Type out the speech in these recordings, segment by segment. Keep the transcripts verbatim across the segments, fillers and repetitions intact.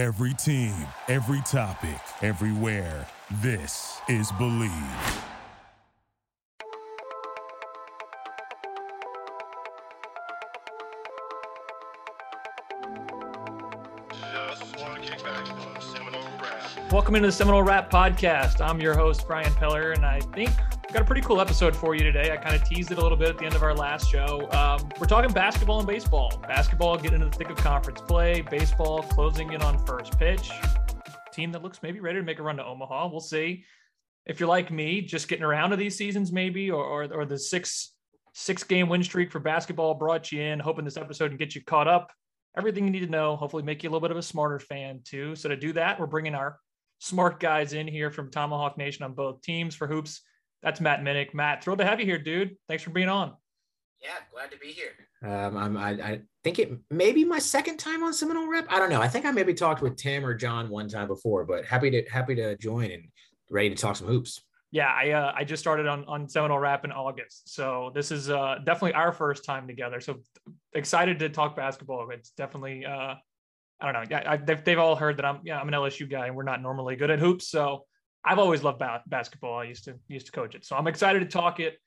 Every team, every topic, everywhere. This is Believe. Welcome into the Seminole Wrap Podcast. I'm your host, Brian Peller, and I think we've got a pretty cool episode for you today. I kind of teased it a little bit at the end of our last show. Um, we're talking basketball and baseball. Basketball getting into the thick of conference play. Baseball closing in on first pitch. Team that looks maybe ready to make a run to Omaha. We'll see. If you're like me, just getting around to these seasons maybe, or or, or the six, six game win streak for basketball brought you in, hoping this episode can get you caught up. Everything you need to know, hopefully make you a little bit of a smarter fan too. So to do that, we're bringing our smart guys in here from Tomahawk Nation on both teams for hoops. That's Matt Minick. Matt, thrilled to have you here, dude. Thanks for being on. Yeah, glad to be here. Um, I'm, I, I think it may be my second time on Seminole Rep. I don't know. I think I maybe talked with Tim or John one time before, but happy to happy to join and ready to talk some hoops. Yeah, I uh, I just started on, on Seminole Rep in August, so this is uh, definitely our first time together. So excited to talk basketball. It's definitely. Uh, I don't know. I, I, they've, they've all heard that I'm, yeah, I'm an L S U guy and we're not normally good at hoops. So I've always loved ba- basketball. I used to used to coach it. So I'm excited to talk it.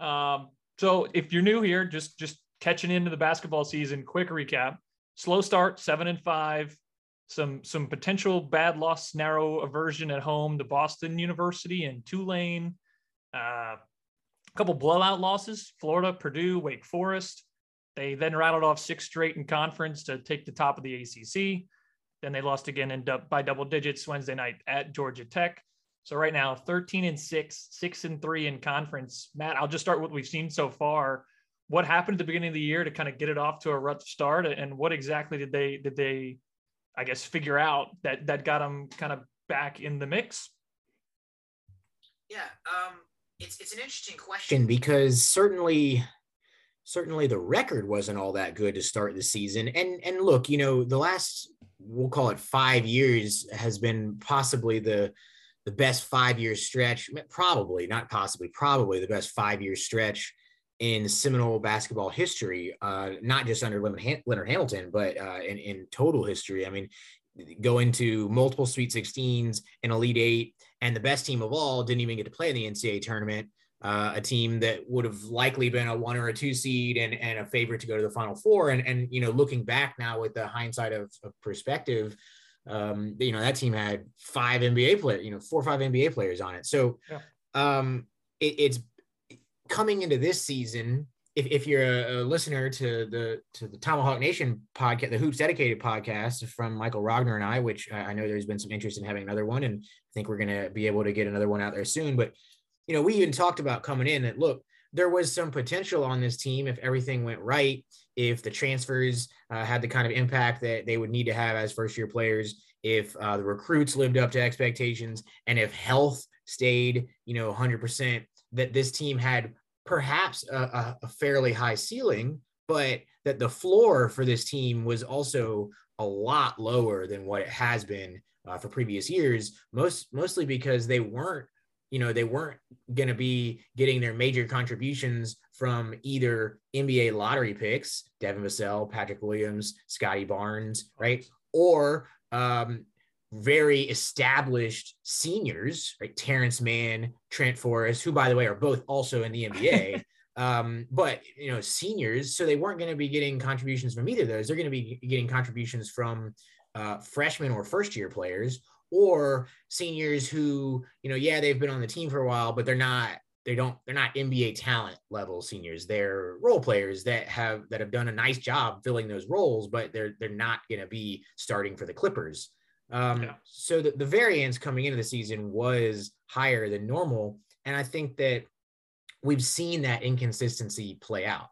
Um, so if you're new here, just, just catching into the basketball season, quick recap, slow start, seven and five, some, some potential bad loss, narrow aversion at home to Boston University and Tulane, uh, a couple blowout losses, Florida, Purdue, Wake Forest. They then rattled off six straight in conference to take the top of the A C C. Then they lost again in du- by double digits Wednesday night at Georgia Tech. So right now, thirteen and six, six and three in conference. Matt, I'll just start with what we've seen so far. What happened at the beginning of the year to kind of get it off to a rough start, and what exactly did they did they, I guess, figure out that that got them kind of back in the mix? Yeah, um, it's it's an interesting question because certainly. Certainly the record wasn't all that good to start the season. And and look, you know, the last, we'll call it five years has been possibly the the best five-year stretch, probably, not possibly, probably the best five-year stretch in Seminole basketball history, uh, not just under Leonard Hamilton, but uh, in, in total history. I mean, go into multiple Sweet sixteens and Elite Eight, and the best team of all didn't even get to play in the N C double A tournament. Uh, a team that would have likely been a one or a two seed and, and a favorite to go to the Final Four. And, and you know, looking back now with the hindsight of, of perspective, um, you know, that team had five N B A players, you know, four or five N B A players on it. So yeah. um, it, it's coming into this season, if, if you're a, a listener to the to the Tomahawk Nation podcast, the Hoops Dedicated podcast from Michael Rogner and I, which I, I know there's been some interest in having another one, and I think we're going to be able to get another one out there soon. But you know, we even talked about coming in that, look, there was some potential on this team if everything went right, if the transfers uh, had the kind of impact that they would need to have as first-year players, if uh, the recruits lived up to expectations, and if health stayed, you know, one hundred percent, that this team had perhaps a, a fairly high ceiling, but that the floor for this team was also a lot lower than what it has been uh, for previous years, most mostly because they weren't you know, they weren't going to be getting their major contributions from either N B A lottery picks, Devin Vassell, Patrick Williams, Scotty Barnes, right? Or um, very established seniors, right? Terrence Mann, Trent Forrest, who, by the way, are both also in the N B A, um, but, you know, seniors. So they weren't going to be getting contributions from either of those. They're going to be getting contributions from uh, freshmen or first-year players, or seniors who, you know, yeah, they've been on the team for a while, but they're not, they don't, they're not N B A talent level seniors. They're role players that have, that have done a nice job filling those roles, but they're, they're not going to be starting for the Clippers. Um, yeah. So the, the variance coming into the season was higher than normal. And I think that we've seen that inconsistency play out.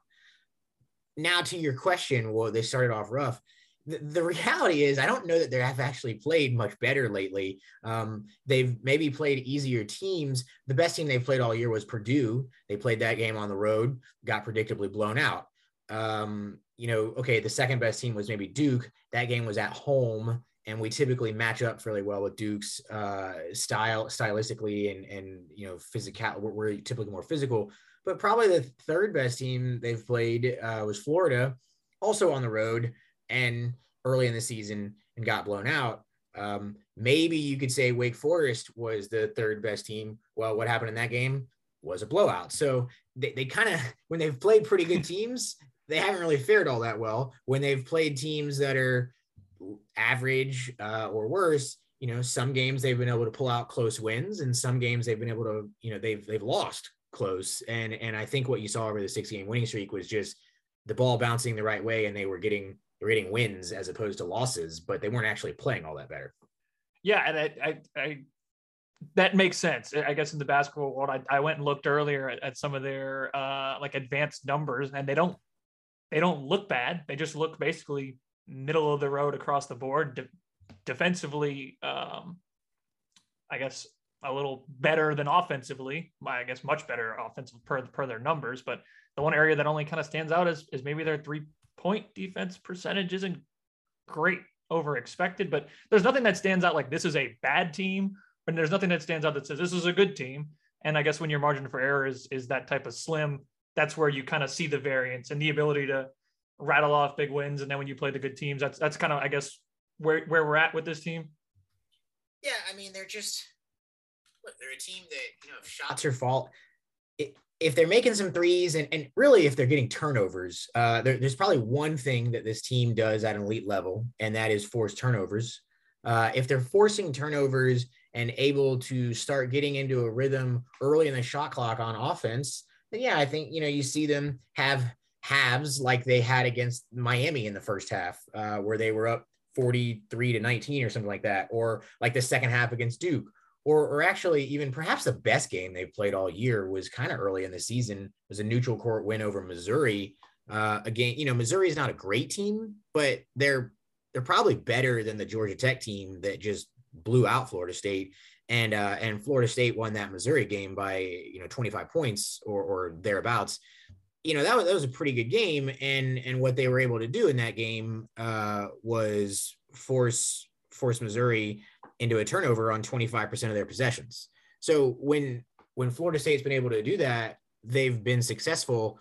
Now to your question, well, they started off rough. The reality is I don't know that they have actually played much better lately. Um, they've maybe played easier teams. The best team they've played all year was Purdue. They played that game on the road, got predictably blown out. Um, you know, okay, the second best team was maybe Duke. That game was at home, and we typically match up fairly well with Duke's uh, style, stylistically and, and you know, physical. We're typically more physical. But probably the third best team they've played uh, was Florida, also on the road, and early in the season, and got blown out. Um, maybe you could say Wake Forest was the third best team. Well, what happened in that game was a blowout. So they, they kind of, when they've played pretty good teams, they haven't really fared all that well. When they've played teams that are average uh, or worse, you know, some games they've been able to pull out close wins, and some games they've been able to, you know, they've, they've lost close. And, and I think what you saw over the six game winning streak was just the ball bouncing the right way, and they were getting, they were getting wins as opposed to losses, but they weren't actually playing all that better. Yeah. And I, I, I that makes sense. I guess in the basketball world, I, I went and looked earlier at, at some of their uh, like advanced numbers, and they don't, they don't look bad. They just look basically middle of the road across the board. De- defensively, um, I guess a little better than offensively, I guess much better offensive per, per their numbers. But the one area that only kind of stands out is, is maybe their three point defense percentage isn't great over expected, but there's nothing that stands out like this is a bad team, and there's nothing that stands out that says this is a good team. And I guess when your margin for error is, is that type of slim, that's where you kind of see the variance and the ability to rattle off big wins. And then when you play the good teams, that's, that's kind of, I guess, where, where we're at with this team. Yeah. I mean, they're just, look, they're a team that, you know, if shots are fall, it, if they're making some threes and, and really if they're getting turnovers, uh, there, there's probably one thing that this team does at an elite level, and that is force turnovers. Uh, if they're forcing turnovers and able to start getting into a rhythm early in the shot clock on offense, then yeah, I think, you know, you see them have halves like they had against Miami in the first half, uh, where they were up forty-three to nineteen or something like that, or like the second half against Duke. Or, or actually, even perhaps the best game they've played all year was kind of early in the season. It was a neutral court win over Missouri. Uh, again, you know, Missouri is not a great team, but they're they're probably better than the Georgia Tech team that just blew out Florida State. And uh, and Florida State won that Missouri game by, you know, twenty-five points or, or thereabouts. You know, that was that was a pretty good game. And and what they were able to do in that game uh, was force force Missouri into a turnover on twenty-five percent of their possessions. So when, when Florida State's been able to do that, they've been successful.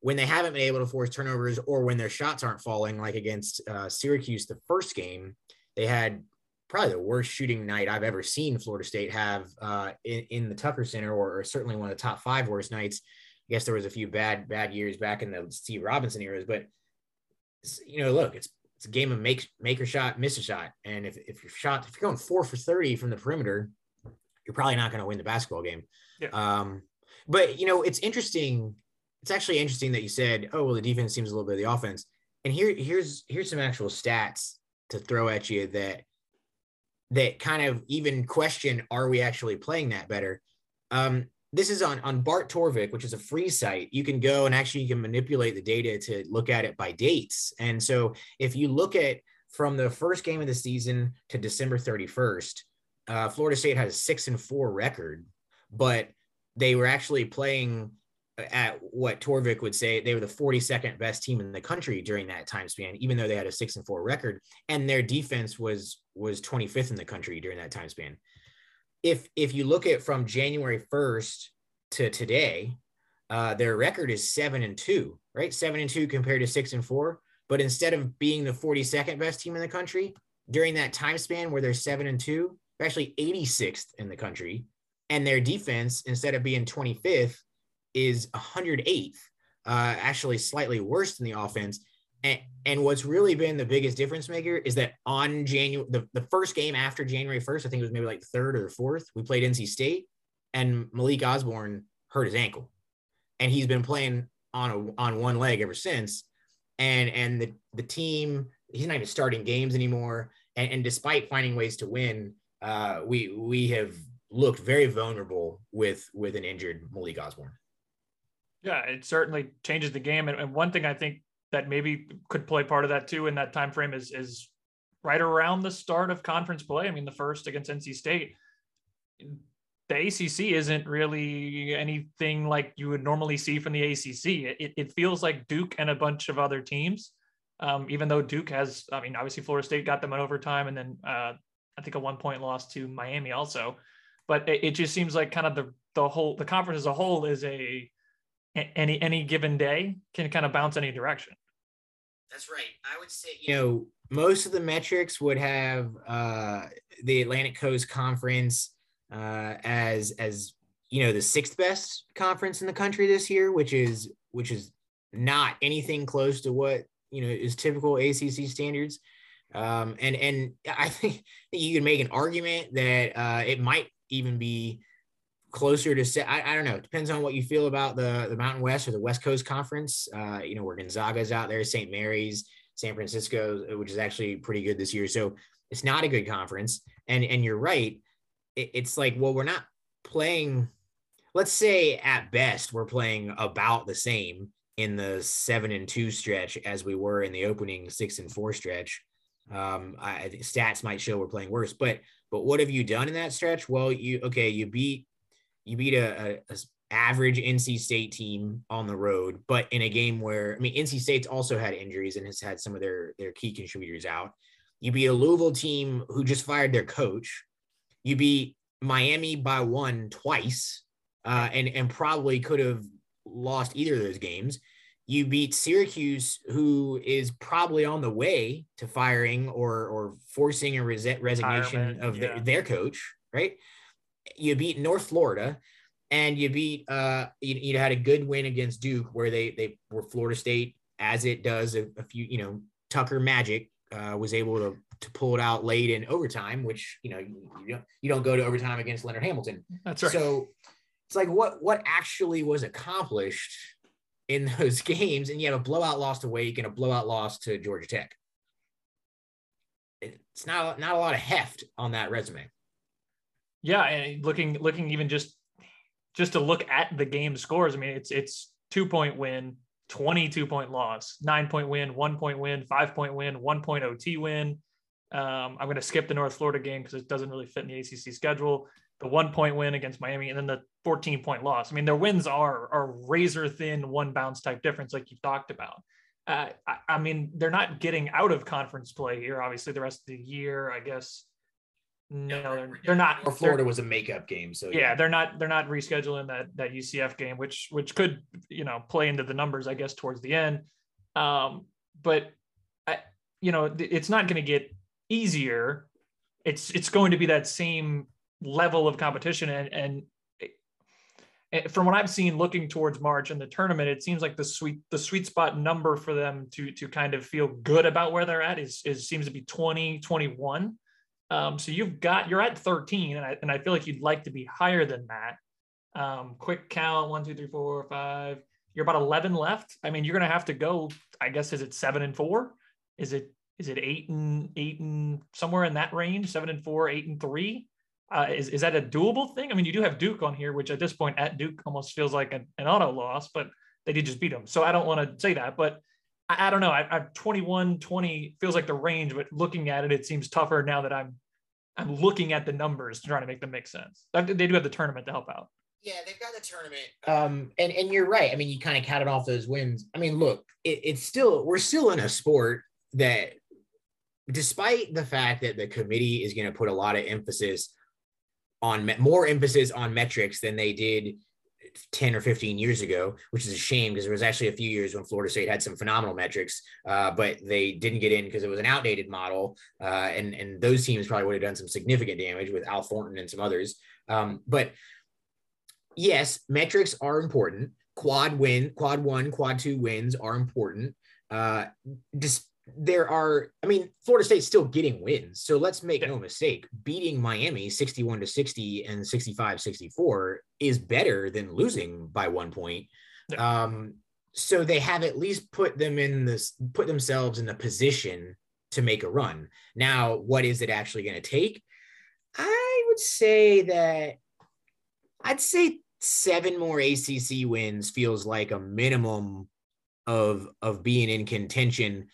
When they haven't been able to force turnovers, or when their shots aren't falling, like against uh, Syracuse, the first game, they had probably the worst shooting night I've ever seen Florida State have uh, in, in the Tucker Center, or, or certainly one of the top five worst nights. I guess there was a few bad, bad years back in the Steve Robinson eras, but you know, look, it's, It's a game of make, make a shot, miss a shot. And if, if you're shot, if you're going four for thirty from the perimeter, you're probably not going to win the basketball game. Yeah. Um, but, you know, it's interesting. It's actually interesting that you said, oh, well, the defense seems a little bit of the offense. And here, here's, here's some actual stats to throw at you that, that kind of even question, are we actually playing that better? Um, this is on, on Bart Torvik, which is a free site. You can go and actually you can manipulate the data to look at it by dates. And so if you look at from the first game of the season to December thirty-first, uh, Florida State has a six and four record, but they were actually playing at what Torvik would say, they were the forty-second best team in the country during that time span, even though they had a six and four record, and their defense was, was twenty-fifth in the country during that time span. If if you look at from January first to today, uh, their record is seven and two, right? Seven and two compared to six and four. But instead of being the forty-second best team in the country during that time span where they're seven and two, they're actually eighty-sixth in the country. And their defense, instead of being twenty-fifth, is one hundred eighth, uh, actually slightly worse than the offense. And, and what's really been the biggest difference maker is that on January, the, the first game after January first, I think it was maybe like the third or the fourth, we played N C State, and Malik Osborne hurt his ankle, and he's been playing on a, on one leg ever since. And, and the, the team, he's not even starting games anymore. And, and despite finding ways to win, uh, we, we have looked very vulnerable with, with an injured Malik Osborne. Yeah, it certainly changes the game. And, and one thing I think that maybe could play part of that too in that time frame is is right around the start of conference play. I mean, the first against N C State, the A C C isn't really anything like you would normally see from the A C C. It, it feels like Duke and a bunch of other teams, um, even though Duke has, I mean, obviously Florida State got them in overtime, and then uh, I think a one-point loss to Miami also. But it, it just seems like kind of the the whole, the conference as a whole is a, any any given day can kind of bounce any direction. That's right. I would say, you know, most of the metrics would have uh, the Atlantic Coast Conference uh, as as you know the sixth best conference in the country this year, which is which is not anything close to what you know is typical A C C standards. Um, and and I think you could make an argument that uh, it might even be closer to. I, I don't know. It depends on what you feel about the the Mountain West or the West Coast Conference. Uh, you know where Gonzaga's out there, Saint Mary's, San Francisco, which is actually pretty good this year. So it's not a good conference. And and you're right. It, it's like, well, we're not playing, let's say at best, we're playing about the same in the seven and two stretch as we were in the opening six and four stretch. Um, I think stats might show we're playing worse, but, but what have you done in that stretch? Well, you, okay, you beat, you beat a, a, a average N C State team on the road, but in a game where, I mean, N C State's also had injuries and has had some of their, their key contributors out. You beat a Louisville team who just fired their coach. You beat Miami by one twice, uh, and, and probably could have lost either of those games. You beat Syracuse, who is probably on the way to firing or, or forcing a res- resignation of yeah. their, their coach, right? You beat North Florida. And you beat, uh, you, you had a good win against Duke, where they they were Florida State, as it does a, a few, you know, Tucker Magic uh, was able to to pull it out late in overtime, which you know you, you don't you don't go to overtime against Leonard Hamilton. That's right. So it's like what what actually was accomplished in those games, and you have a blowout loss to Wake and a blowout loss to Georgia Tech. It's not not a lot of heft on that resume. Yeah, and looking looking even just. Just to look at the game scores, I mean, it's it's two-point win, twenty-two-point loss, nine-point win, one-point win, five-point win, one-point O T win. Um, I'm going to skip the North Florida game because it doesn't really fit in the A C C schedule. The one-point win against Miami, and then the fourteen-point loss. I mean, their wins are, are razor-thin, one-bounce type difference like you've talked about. Uh, I, I mean, they're not getting out of conference play here, obviously, the rest of the year, I guess. No, they're, they're not. Or Florida was a makeup game, so yeah, yeah, they're not. They're not rescheduling that that U C F game, which which could you know play into the numbers, I guess, towards the end. Um, but I, you know, it's not going to get easier. It's it's going to be that same level of competition, and and it, from what I've seen, looking towards March and the tournament, it seems like the sweet the sweet spot number for them to to kind of feel good about where they're at is is seems to be twenty, twenty-one. Um, so you've got, you're at thirteen, and I, and I feel like you'd like to be higher than that. Um, quick count, one, two, three, four, five, you're about eleven left. I mean, you're going to have to go, I guess, is it seven and four? Is it, is it eight and eight and somewhere in that range, seven and four, eight and three? Uh, is, is that a doable thing? I mean, you do have Duke on here, which at this point at Duke almost feels like an, an auto loss, but they did just beat them. So I don't want to say that, but I, I don't know. I, I've twenty-one, twenty feels like the range, but looking at it, it seems tougher now that I'm, I'm looking at the numbers to try to make them make sense. They do have the tournament to help out. Yeah, they've got the tournament. Um, and, and you're right. I mean, you kind of counted off those wins. I mean, look, it, it's still, we're still in a sport that, despite the fact that the committee is going to put a lot of emphasis on, more emphasis on metrics than they did ten or fifteen years ago, which is a shame because there was actually a few years when Florida State had some phenomenal metrics, uh, but they didn't get in because it was an outdated model. Uh, and, and those teams probably would have done some significant damage with Al Thornton and some others. Um, but yes, metrics are important. Quad win, quad one, quad two wins are important. Uh, just, there are, I mean, Florida State's still getting wins. So let's make no mistake, beating Miami sixty-one to sixty and sixty-five sixty-four is better than losing by one point. Um, so they have at least put them in this, put themselves in the position to make a run. Now, what is it actually going to take? I would say that I'd say seven more A C C wins feels like a minimum of, of being in contention.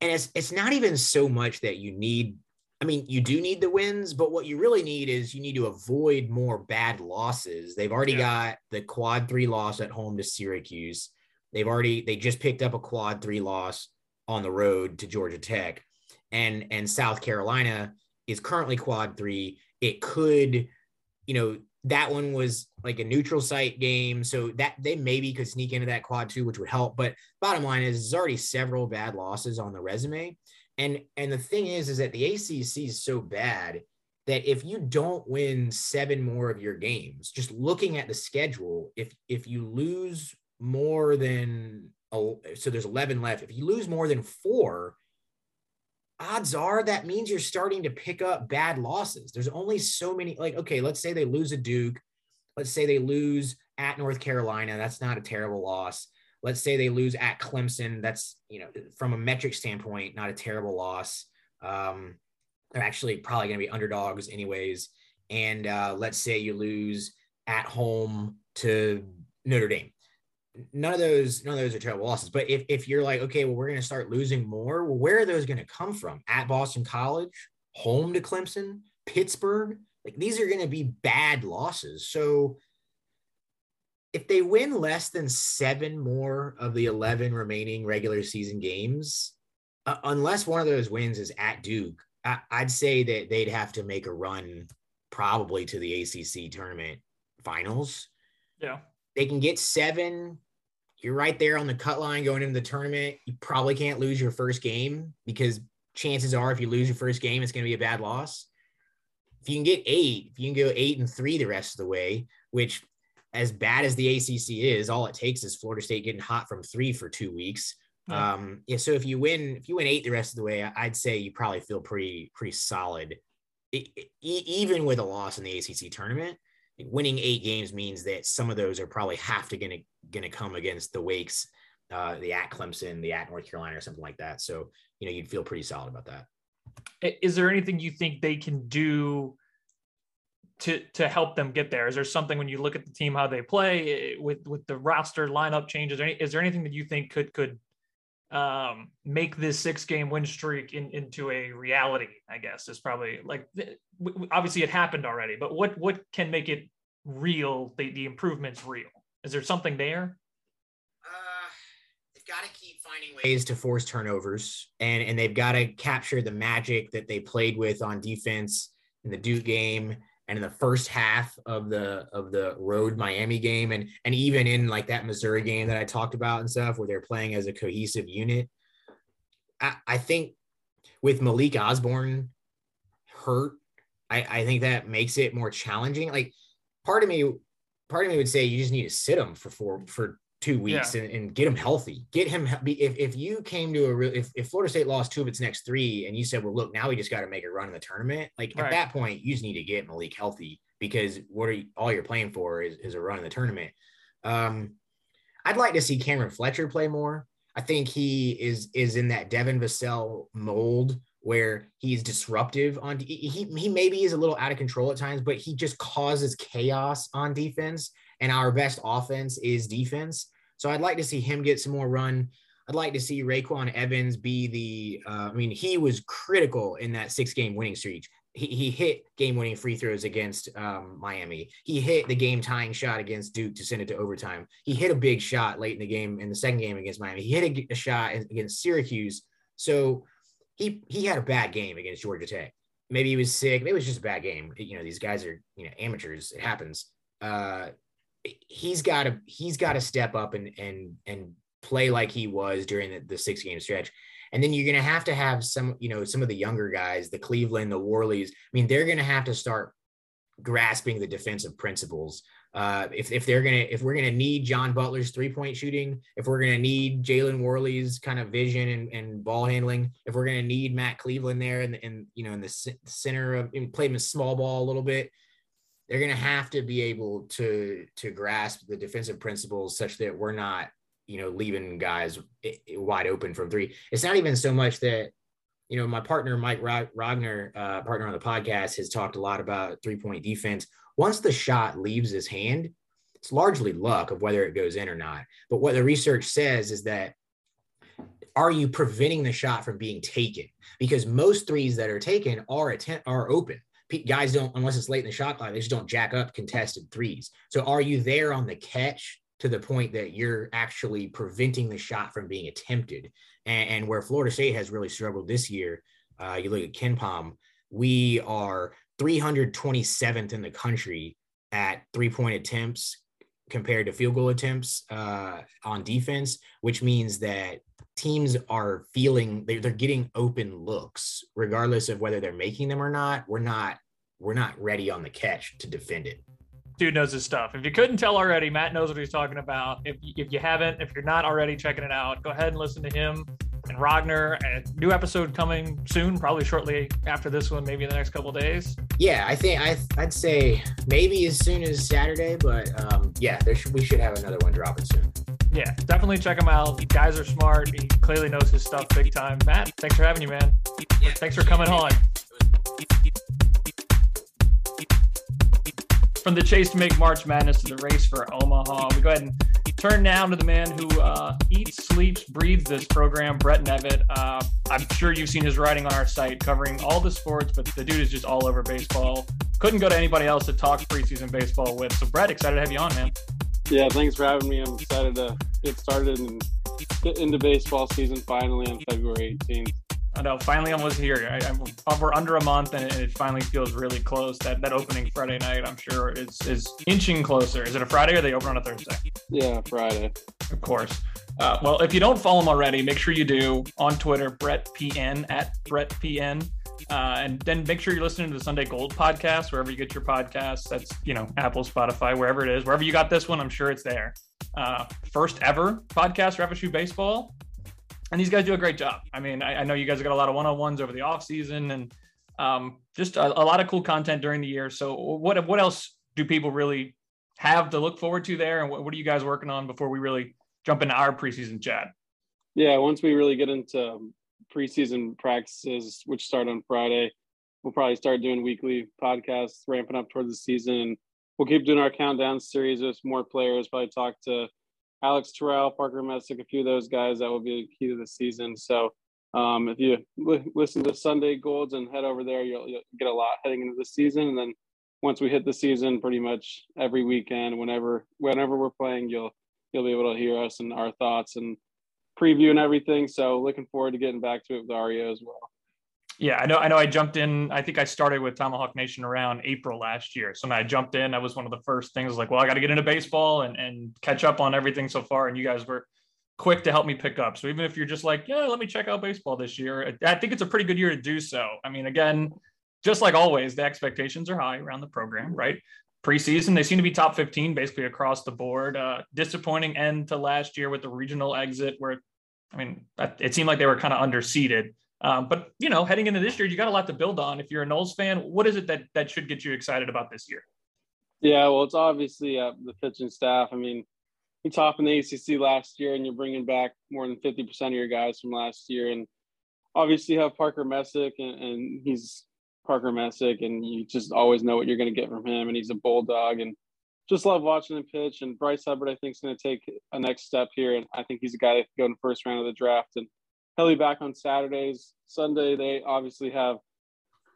And it's it's not even so much that you need, I mean, you do need the wins, but what you really need is you need to avoid more bad losses. They've already yeah. got the quad three loss at home to Syracuse. They've already, they just picked up a quad three loss on the road to Georgia Tech. And, and South Carolina is currently quad three. It could, you know, that one was like a neutral site game. So that they maybe could sneak into that quad two, which would help. But bottom line is there's already several bad losses on the resume. And and the thing is, is that the A C C is so bad that if you don't win seven more of your games, just looking at the schedule, if if you lose more than, oh, so there's eleven left. If you lose more than four, odds are that means you're starting to pick up bad losses. There's only so many, like, okay, let's say they lose a Duke. Let's say they lose at North Carolina. That's not a terrible loss. Let's say they lose at Clemson. That's, you know, from a metric standpoint, not a terrible loss. Um, they're actually probably going to be underdogs anyways. And uh, let's say you lose at home to Notre Dame. None of those, none of those are terrible losses. But if if you're like, okay, well, we're going to start losing more, well, where are those going to come from? At Boston College, home to Clemson, Pittsburgh, like these are going to be bad losses. So if they win less than seven more of the eleven remaining regular season games, uh, unless one of those wins is at Duke, I, I'd say that they'd have to make a run probably to the A C C tournament finals. Yeah. They can get seven. You're right there on the cut line going into the tournament. You probably can't lose your first game because chances are if you lose your first game, it's going to be a bad loss. If you can get eight, if you can go eight and three the rest of the way, which as bad as the A C C is, all it takes is Florida State getting hot from three for two weeks. Yeah. Um, yeah, so if you win, if you win eight the rest of the way, I'd say you probably feel pretty, pretty solid, it, it, even with a loss in the A C C tournament. Winning eight games means that some of those are probably have to gonna gonna come against the Wakes, uh, the at Clemson, the at North Carolina, or something like that. So you know you'd feel pretty solid about that. Is there anything you think they can do to to help them get there? Is there something when you look at the team how they play with with the roster lineup changes? Or any, is there anything that you think could could um, make this six game win streak in, into a reality? I guess is probably like obviously it happened already, but what what can make it real, the, the improvements real? Is there something there? Uh, they've got to keep finding ways to force turnovers, and, and they've got to capture the magic that they played with on defense in the Duke game and in the first half of the of the road Miami game, and, and even in like that Missouri game that I talked about and stuff where they're playing as a cohesive unit. I, I think with Malik Osborne hurt, I, I think that makes it more challenging. Like, Part of me, part of me would say you just need to sit him for four, for two weeks yeah. and, and get him healthy. Get him. If if you came to a real, if, if Florida State lost two of its next three, and you said, well, look, now we just got to make a run in the tournament. Like right. At that point, you just need to get Malik healthy because what are you, all you're playing for is, is a run in the tournament. Um, I'd like to see Cameron Fletcher play more. I think he is is in that Devin Vassell mold, where he's disruptive on de- he he maybe is a little out of control at times, but he just causes chaos on defense, and our best offense is defense. So I'd like to see him get some more run. I'd like to see Raequan Evans be the uh, I mean, he was critical in that six-game winning streak. He he hit game-winning free throws against um, Miami. He hit the game-tying shot against Duke to send it to overtime. He hit a big shot late in the game in the second game against Miami. He hit a, a shot against Syracuse. So He he had a bad game against Georgia Tech. Maybe he was sick. Maybe it was just a bad game. You know, these guys are, you know, amateurs. It happens. Uh, he's got to he's got to step up and and and play like he was during the, the six game stretch. And then you're going to have to have some, you know, some of the younger guys, the Cleveland, the Worleys. I mean, they're going to have to start grasping the defensive principles. Uh, if if they're gonna if we're gonna need John Butler's three point shooting, if we're gonna need Jalen Worley's kind of vision and, and ball handling, if we're gonna need Matt Cleveland there and and you know in the center of play him in small ball a little bit, they're gonna have to be able to to grasp the defensive principles such that we're not you know leaving guys wide open from three. It's not even so much that. You know, my partner, Mike Rogner, uh, partner on the podcast, has talked a lot about three-point defense. Once the shot leaves his hand, it's largely luck of whether it goes in or not. But what the research says is that are you preventing the shot from being taken? Because most threes that are taken are attempt, are open. P- guys don't, unless it's late in the shot clock, they just don't jack up contested threes. So are you there on the catch to the point that you're actually preventing the shot from being attempted? And, and where Florida State has really struggled this year, uh, you look at KenPom, we are three hundred twenty-seventh in the country at three-point attempts compared to field goal attempts uh, on defense, which means that teams are feeling they're, they're getting open looks, regardless of whether they're making them or not. We're not, we're not ready on the catch to defend it. Dude knows his stuff. If you couldn't tell already, Matt knows what he's talking about. If, if you haven't, if you're not already checking it out, go ahead and listen to him and Rogner. A new episode coming soon, probably shortly after this one, maybe in the next couple of days. Yeah, I think I, I'd say maybe as soon as Saturday, but um, yeah, there should, we should have another one dropping soon. Yeah, definitely check him out. You guys are smart. He clearly knows his stuff big time. Matt, thanks for having you, man. Yeah. Thanks for coming on. From the chase to make March Madness to the race for Omaha, we go ahead and turn now to the man who uh, eats, sleeps, breathes this program, Brett Nevitt. Uh, I'm sure you've seen his writing on our site covering all the sports, but the dude is just all over baseball. Couldn't go to anybody else to talk preseason baseball with. So, Brett, excited to have you on, man. Yeah, thanks for having me. I'm excited to get started and get into baseball season finally on February eighteenth. I know, finally almost here. I, I, we're under a month, and it, and it finally feels really close. That that opening Friday night, I'm sure, is, is inching closer. Is it a Friday, or they open on a Thursday? Yeah, Friday. Of course. Uh, well, if you don't follow him already, make sure you do on Twitter, BrettPN, at BrettPN. Uh, and then make sure you're listening to the Sunday Gold Podcast, wherever you get your podcasts. That's, you know, Apple, Spotify, wherever it is. Wherever you got this one, I'm sure it's there. Uh, first ever podcast for F S U baseball. And these guys do a great job. I mean, I, I know you guys have got a lot of one-on-ones over the offseason and um, just a, a lot of cool content during the year. So what what else do people really have to look forward to there? And what, what are you guys working on before we really jump into our preseason chat? Yeah, once we really get into preseason practices, which start on Friday, we'll probably start doing weekly podcasts, ramping up towards the season. And we'll keep doing our countdown series with more players, probably talk to Alex Terrell, Parker Messick, a few of those guys that will be the key to the season. So um, if you li- listen to Sunday Golds and head over there, you'll, you'll get a lot heading into the season. And then once we hit the season, pretty much every weekend, whenever whenever we're playing, you'll you'll be able to hear us and our thoughts and preview and everything. So looking forward to getting back to it with Ario as well. Yeah, I know. I know. I jumped in. I think I started with Tomahawk Nation around April last year. So when I jumped in, I was one of the first things like, well, I got to get into baseball and, and catch up on everything so far. And you guys were quick to help me pick up. So even if you're just like, yeah, let me check out baseball this year, I think it's a pretty good year to do so. I mean, again, just like always, the expectations are high around the program, right? Preseason, they seem to be top fifteen basically across the board. Uh, disappointing end to last year with the regional exit where, I mean, it seemed like they were kind of underseeded. Um, but, you know, heading into this year, you got a lot to build on. If you're a Noles fan, what is it that, that should get you excited about this year? Yeah, well, it's obviously uh, the pitching staff. I mean, you top in the A C C last year and you're bringing back more than fifty percent of your guys from last year. And obviously you have Parker Messick and, and he's Parker Messick and you just always know what you're going to get from him. And he's a bulldog and just love watching him pitch. And Bryce Hubbard, I think, is going to take a next step here. And I think he's a guy that can go in the first round of the draft. And he'll be back on Saturdays. Sunday, they obviously have,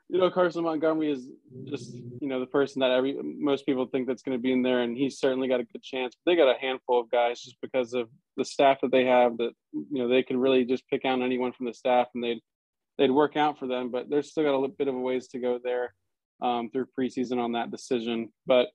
you know, Carson Montgomery is just, you know, the person that every most people think that's going to be in there, and he's certainly got a good chance. But they got a handful of guys just because of the staff that they have that, you know, they can really just pick out anyone from the staff and they'd, they'd work out for them. But there's still got a little bit of a ways to go there um, through preseason on that decision. But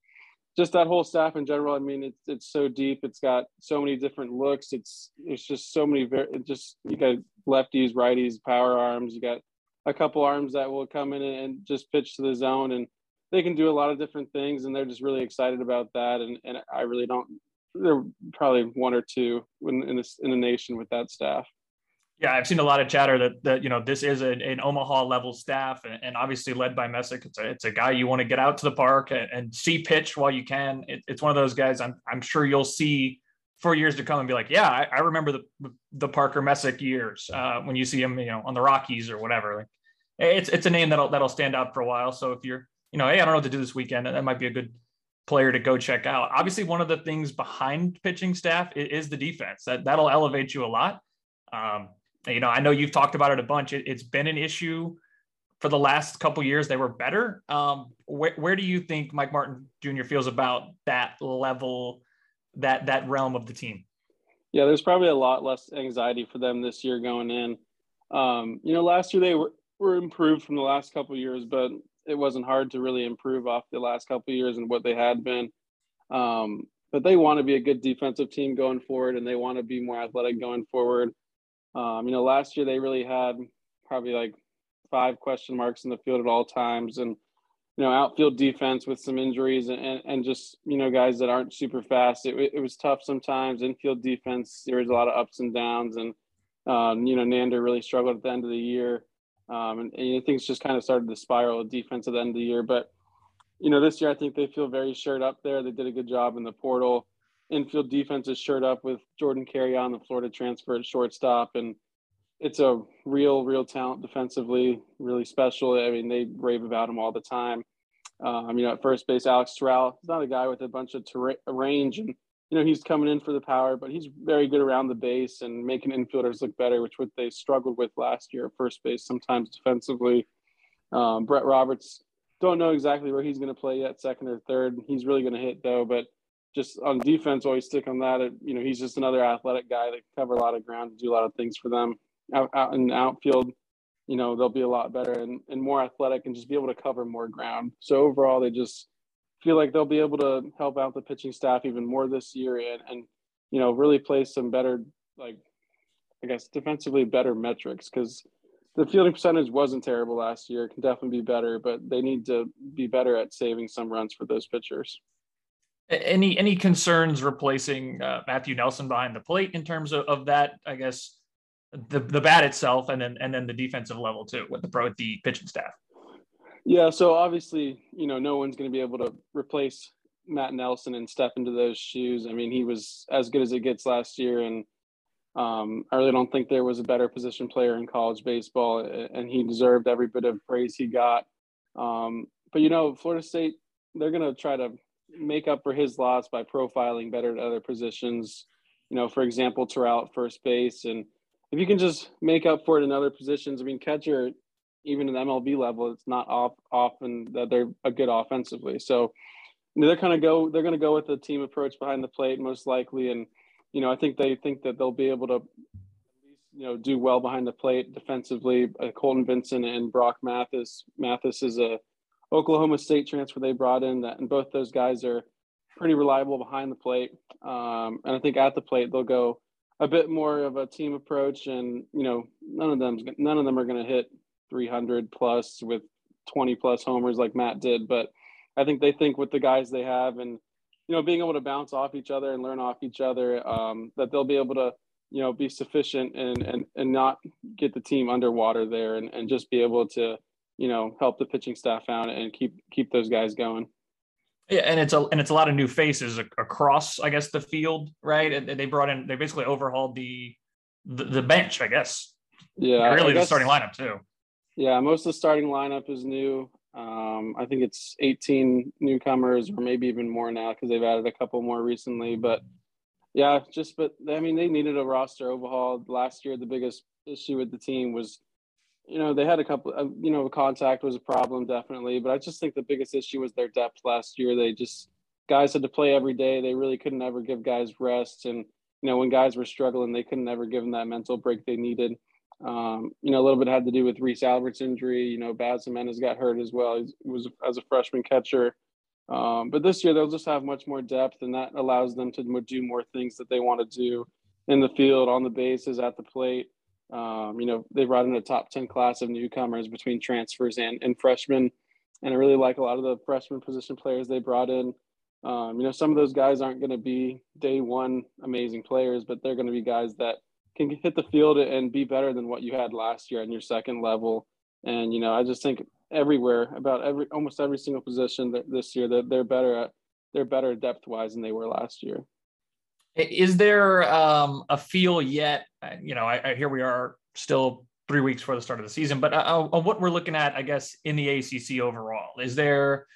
just that whole staff in general, I mean, it's it's so deep. It's got so many different looks. It's it's just so many. It just you got lefties, righties, power arms. You got a couple arms that will come in and just pitch to the zone, and they can do a lot of different things. And they're just really excited about that. And and I really don't. They're probably one or two in in, this, in the nation with that staff. Yeah, I've seen a lot of chatter that, that you know, this is an, an Omaha-level staff, and, and obviously led by Messick. It's a, it's a guy you want to get out to the park and, and see pitch while you can. It, it's one of those guys I'm I'm sure you'll see for years to come and be like, yeah, I, I remember the the Parker Messick years uh, when you see him, you know, on the Rockies or whatever. Like, it's it's a name that'll that'll stand out for a while. So if you're, you know, hey, I don't know what to do this weekend, that might be a good player to go check out. Obviously, one of the things behind pitching staff is, is the defense. That that'll elevate you a lot. Um, You know, I know you've talked about it a bunch. It, it's been an issue for the last couple of years. They were better. Um, where, where do you think Mike Martin Junior feels about that level, that that realm of the team? Yeah, there's probably a lot less anxiety for them this year going in. Um, you know, last year they were, were improved from the last couple of years, but it wasn't hard to really improve off the last couple of years and what they had been. Um, but they want to be a good defensive team going forward, and they want to be more athletic going forward. Um, you know, last year they really had probably like five question marks in the field at all times, and, you know, outfield defense with some injuries and, and, and just, you know, guys that aren't super fast. It, it was tough sometimes. Infield defense, there was a lot of ups and downs, and, um, you know, Nander really struggled at the end of the year. Um, and, and you know, things just kind of started to spiral of defense at the end of the year. But, you know, this year I think they feel very shirt up there. They did a good job in the portal. Infield defense is shirt up with Jordan Carey on the Florida transfer at shortstop, and it's a real, real talent defensively, really special. I mean, they rave about him all the time. Um, you know, at first base, Alex Terrell, he's not a guy with a bunch of ter- range, and, you know, he's coming in for the power, but he's very good around the base and making infielders look better, which what they struggled with last year at first base, sometimes defensively. Um, Brett Roberts, don't know exactly where he's going to play yet, second or third. He's really going to hit, though, but just on defense, always stick on that. It, you know, he's just another athletic guy that can cover a lot of ground and do a lot of things for them. Out, out in the outfield, you know, they'll be a lot better and, and more athletic and just be able to cover more ground. So overall, they just feel like they'll be able to help out the pitching staff even more this year and, and you know, really play some better, like, I guess, defensively better metrics, because the fielding percentage wasn't terrible last year. It can definitely be better, but they need to be better at saving some runs for those pitchers. Any any concerns replacing uh, Matthew Nelson behind the plate in terms of, of that, I guess, the the bat itself, and then and then the defensive level too with the pro with the pitching staff? Yeah, so obviously, you know, no one's going to be able to replace Matt Nelson and step into those shoes. I mean, he was as good as it gets last year, and um, I really don't think there was a better position player in college baseball, and he deserved every bit of praise he got. Um, but, you know, Florida State, they're going to try to make up for his loss by profiling better at other positions. You know, for example, Terrell at first base, and if you can just make up for it in other positions, I mean, catcher, even at the M L B level, it's not off, often that they're a good offensively. So, you know, they're kind of go, they're going to go with the team approach behind the plate most likely. And, you know, I think they think that they'll be able to, you know, do well behind the plate defensively. Uh, Colton Vinson and Brock Mathis. Mathis is a Oklahoma State transfer they brought in, that, and both those guys are pretty reliable behind the plate. Um, and I think at the plate they'll go a bit more of a team approach, and, you know, none of them, none of them are going to hit three hundred plus with twenty plus homers like Matt did. But I think they think with the guys they have and, you know, being able to bounce off each other and learn off each other, um, that they'll be able to, you know, be sufficient and, and, and not get the team underwater there, and, and just be able to, you know, help the pitching staff out and keep, keep those guys going. Yeah, and it's a and it's a lot of new faces across, I guess, the field, right? And they brought in, they basically overhauled the the, the bench, I guess. Yeah, and really, guess, the starting lineup too. Yeah, most of the starting lineup is new. Um, I think it's eighteen newcomers, or maybe even more now, because they've added a couple more recently. But yeah, just but I mean, they needed a roster overhaul last year. The biggest issue with the team was, you know, they had a couple of, you know, contact was a problem, definitely. But I just think the biggest issue was their depth last year. They just, guys had to play every day. They really couldn't ever give guys rest. And, you know, when guys were struggling, they couldn't ever give them that mental break they needed. Um, you know, a little bit had to do with Reese Albert's injury. You know, Bazemenes got hurt as well. He was as a freshman catcher. Um, but this year they'll just have much more depth, and that allows them to do more things that they want to do in the field, on the bases, at the plate. Um, you know, they brought in a top ten class of newcomers between transfers and, and freshmen. And I really like a lot of the freshman position players they brought in. Um, you know, some of those guys aren't going to be day one amazing players, but they're going to be guys that can hit the field and be better than what you had last year on your second level. And, you know, I just think everywhere, about every, almost every single position that this year, that they're better at, they're better depth wise than they were last year. Is there um, a feel yet? You know, I, I here we are still three weeks before the start of the season, but uh, uh, what we're looking at, I guess, in the A C C overall, is there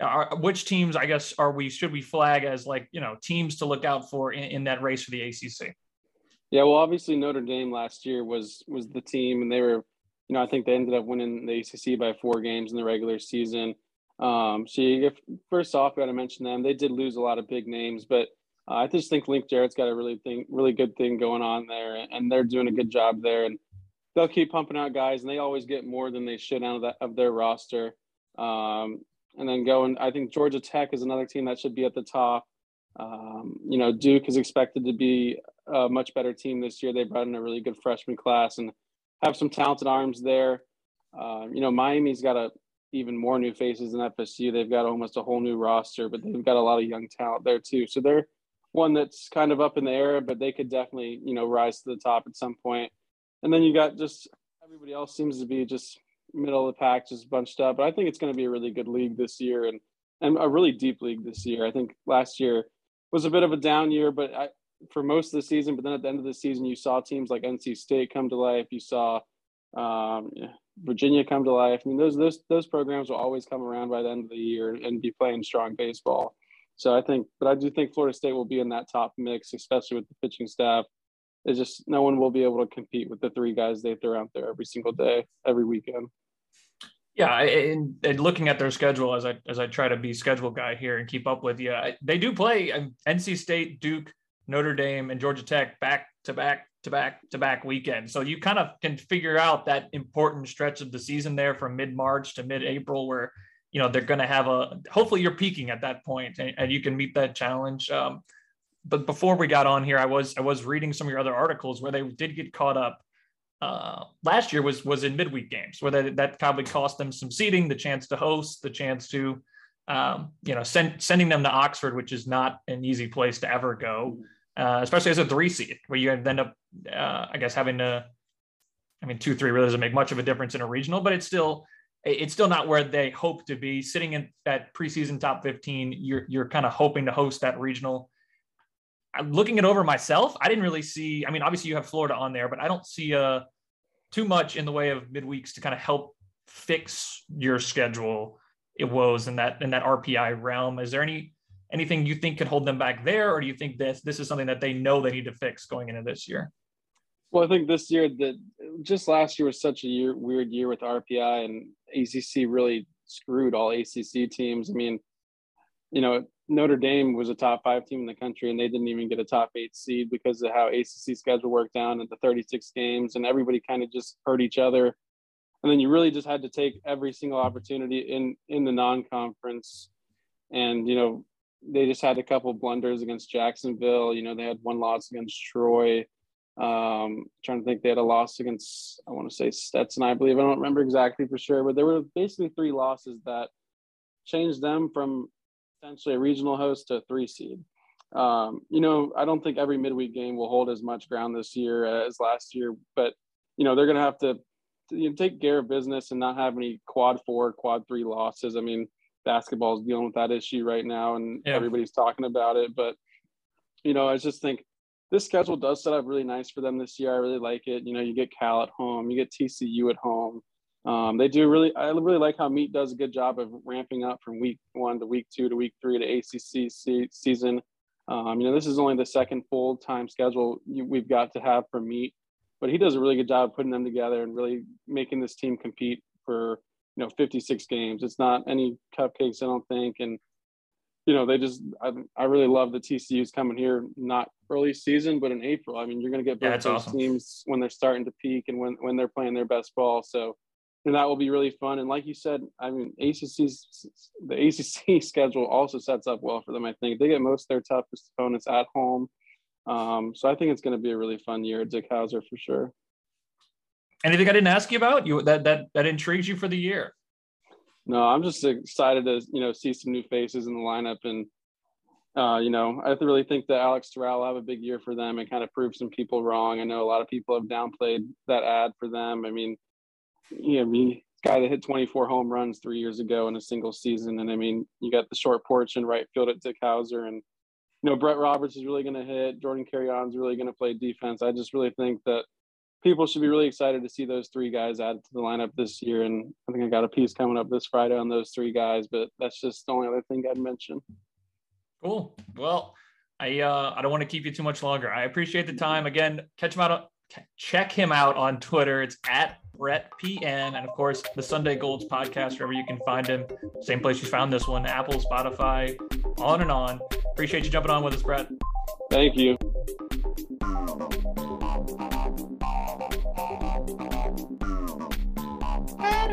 are, which teams, I guess, are we should we flag as, like, you know, teams to look out for in, in that race for the A C C? Yeah, well, obviously Notre Dame last year was was the team, and they were, you know, I think they ended up winning the A C C by four games in the regular season. Um, so you get, first off, got to mention them. They did lose a lot of big names, but I just think Link Jarrett's got a really thing, really good thing going on there, and they're doing a good job there. And they'll keep pumping out guys, and they always get more than they should out of, that, of their roster. Um, and then going, I think Georgia Tech is another team that should be at the top. Um, you know, Duke is expected to be a much better team this year. They brought in a really good freshman class and have some talented arms there. Uh, you know, Miami's got a, even more new faces than F S U. They've got almost a whole new roster, but they've got a lot of young talent there too. So they're one that's kind of up in the air, but they could definitely, you know, rise to the top at some point. And then you got just everybody else seems to be just middle of the pack, just bunched up. But I think it's going to be a really good league this year and, and a really deep league this year. I think last year was a bit of a down year, but I, for most of the season, but then at the end of the season, you saw teams like N C State come to life. You saw um, Virginia come to life. I mean, those, those, those programs will always come around by the end of the year and be playing strong baseball. So I think, but I do think Florida State will be in that top mix, especially with the pitching staff. It's just no one will be able to compete with the three guys they throw out there every single day, every weekend. Yeah, and, and looking at their schedule, as I as I try to be schedule guy here and keep up with you, I, they do play um, N C State, Duke, Notre Dame, and Georgia Tech back to back to back to back weekend. So you kind of can figure out that important stretch of the season there from mid-March to mid-April where, you know, they're going to have a – hopefully you're peaking at that point and, and you can meet that challenge. Um, but before we got on here, I was I was reading some of your other articles where they did get caught up. Uh, last year was was in midweek games where they, that probably cost them some seeding, the chance to host, the chance to, um, you know, send, sending them to Oxford, which is not an easy place to ever go, uh, especially as a three seed where you end up, uh, I guess, having to, I mean, two, three really doesn't make much of a difference in a regional, but it's still, it's still not where they hope to be. Sitting in that preseason top fifteen, you're, you're kind of hoping to host that regional. I'm looking it over myself. I didn't really see, I mean, obviously you have Florida on there, but I don't see uh, too much in the way of midweeks to kind of help fix your schedule. It woes in that, in that R P I realm. Is there any, anything you think could hold them back there? Or do you think this, this is something that they know they need to fix going into this year? Well, I think this year that just last year was such a year, weird year with R P I, and A C C really screwed all A C C teams. I mean, you know, Notre Dame was a top five team in the country and they didn't even get a top eight seed because of how A C C schedule worked down at the thirty-six games and everybody kind of just hurt each other. And then you really just had to take every single opportunity in, in the non-conference. And, you know, they just had a couple blunders against Jacksonville. You know, they had one loss against Troy. Um, trying to think they had a loss against, I want to say Stetson, I believe. I don't remember exactly for sure, but there were basically three losses that changed them from essentially a regional host to a three seed. Um, you know, I don't think every midweek game will hold as much ground this year as last year, but, you know, they're going to have to you know, take care of business and not have any quad four, quad three losses. I mean, basketball is dealing with that issue right now and yeah. everybody's talking about it, but, you know, I just think this schedule does set up really nice for them this year. I really like it. You know, you get Cal at home, you get T C U at home. Um, they do really, I really like how Meat does a good job of ramping up from week one to week two to week three to A C C se- season. Um, you know, this is only the second full time schedule you, we've got to have for Meat, but he does a really good job of putting them together and really making this team compete for, you know, fifty-six games. It's not any cupcakes, I don't think. And, you know, they just, I, I really love the T C U's coming here, not early season, but in April. I mean, you're going to get both yeah, those awesome. teams when they're starting to peak and when, when they're playing their best ball. So, and that will be really fun. And like you said, I mean, A C C's the A C C schedule also sets up well for them. I think they get most of their toughest opponents at home. Um, so I think it's going to be a really fun year at Dick Houser for sure. Anything I didn't ask you about you that, that, that intrigues you for the year? No, I'm just excited to, you know, see some new faces in the lineup. And, uh, you know, I really think that Alex Terrell will have a big year for them and kind of prove some people wrong. I know a lot of people have downplayed that ad for them. I mean, Yeah, I mean, guy that hit twenty-four home runs three years ago in a single season. And I mean, you got the short porch in right field at Dick Houser, and, you know, Brett Roberts is really going to hit. Jordan Carey is really going to play defense. I just really think that people should be really excited to see those three guys added to the lineup this year. And I think I got a piece coming up this Friday on those three guys, but that's just the only other thing I'd mention. Cool. Well, I, uh, I don't want to keep you too much longer. I appreciate the time. Again, catch them out on- check him out on Twitter. It's at BrettPN, and of course the Sunday Golds podcast, wherever you can find him, same place you found this one, Apple, Spotify, on and on. Appreciate you jumping on with us, Brett. Thank you. That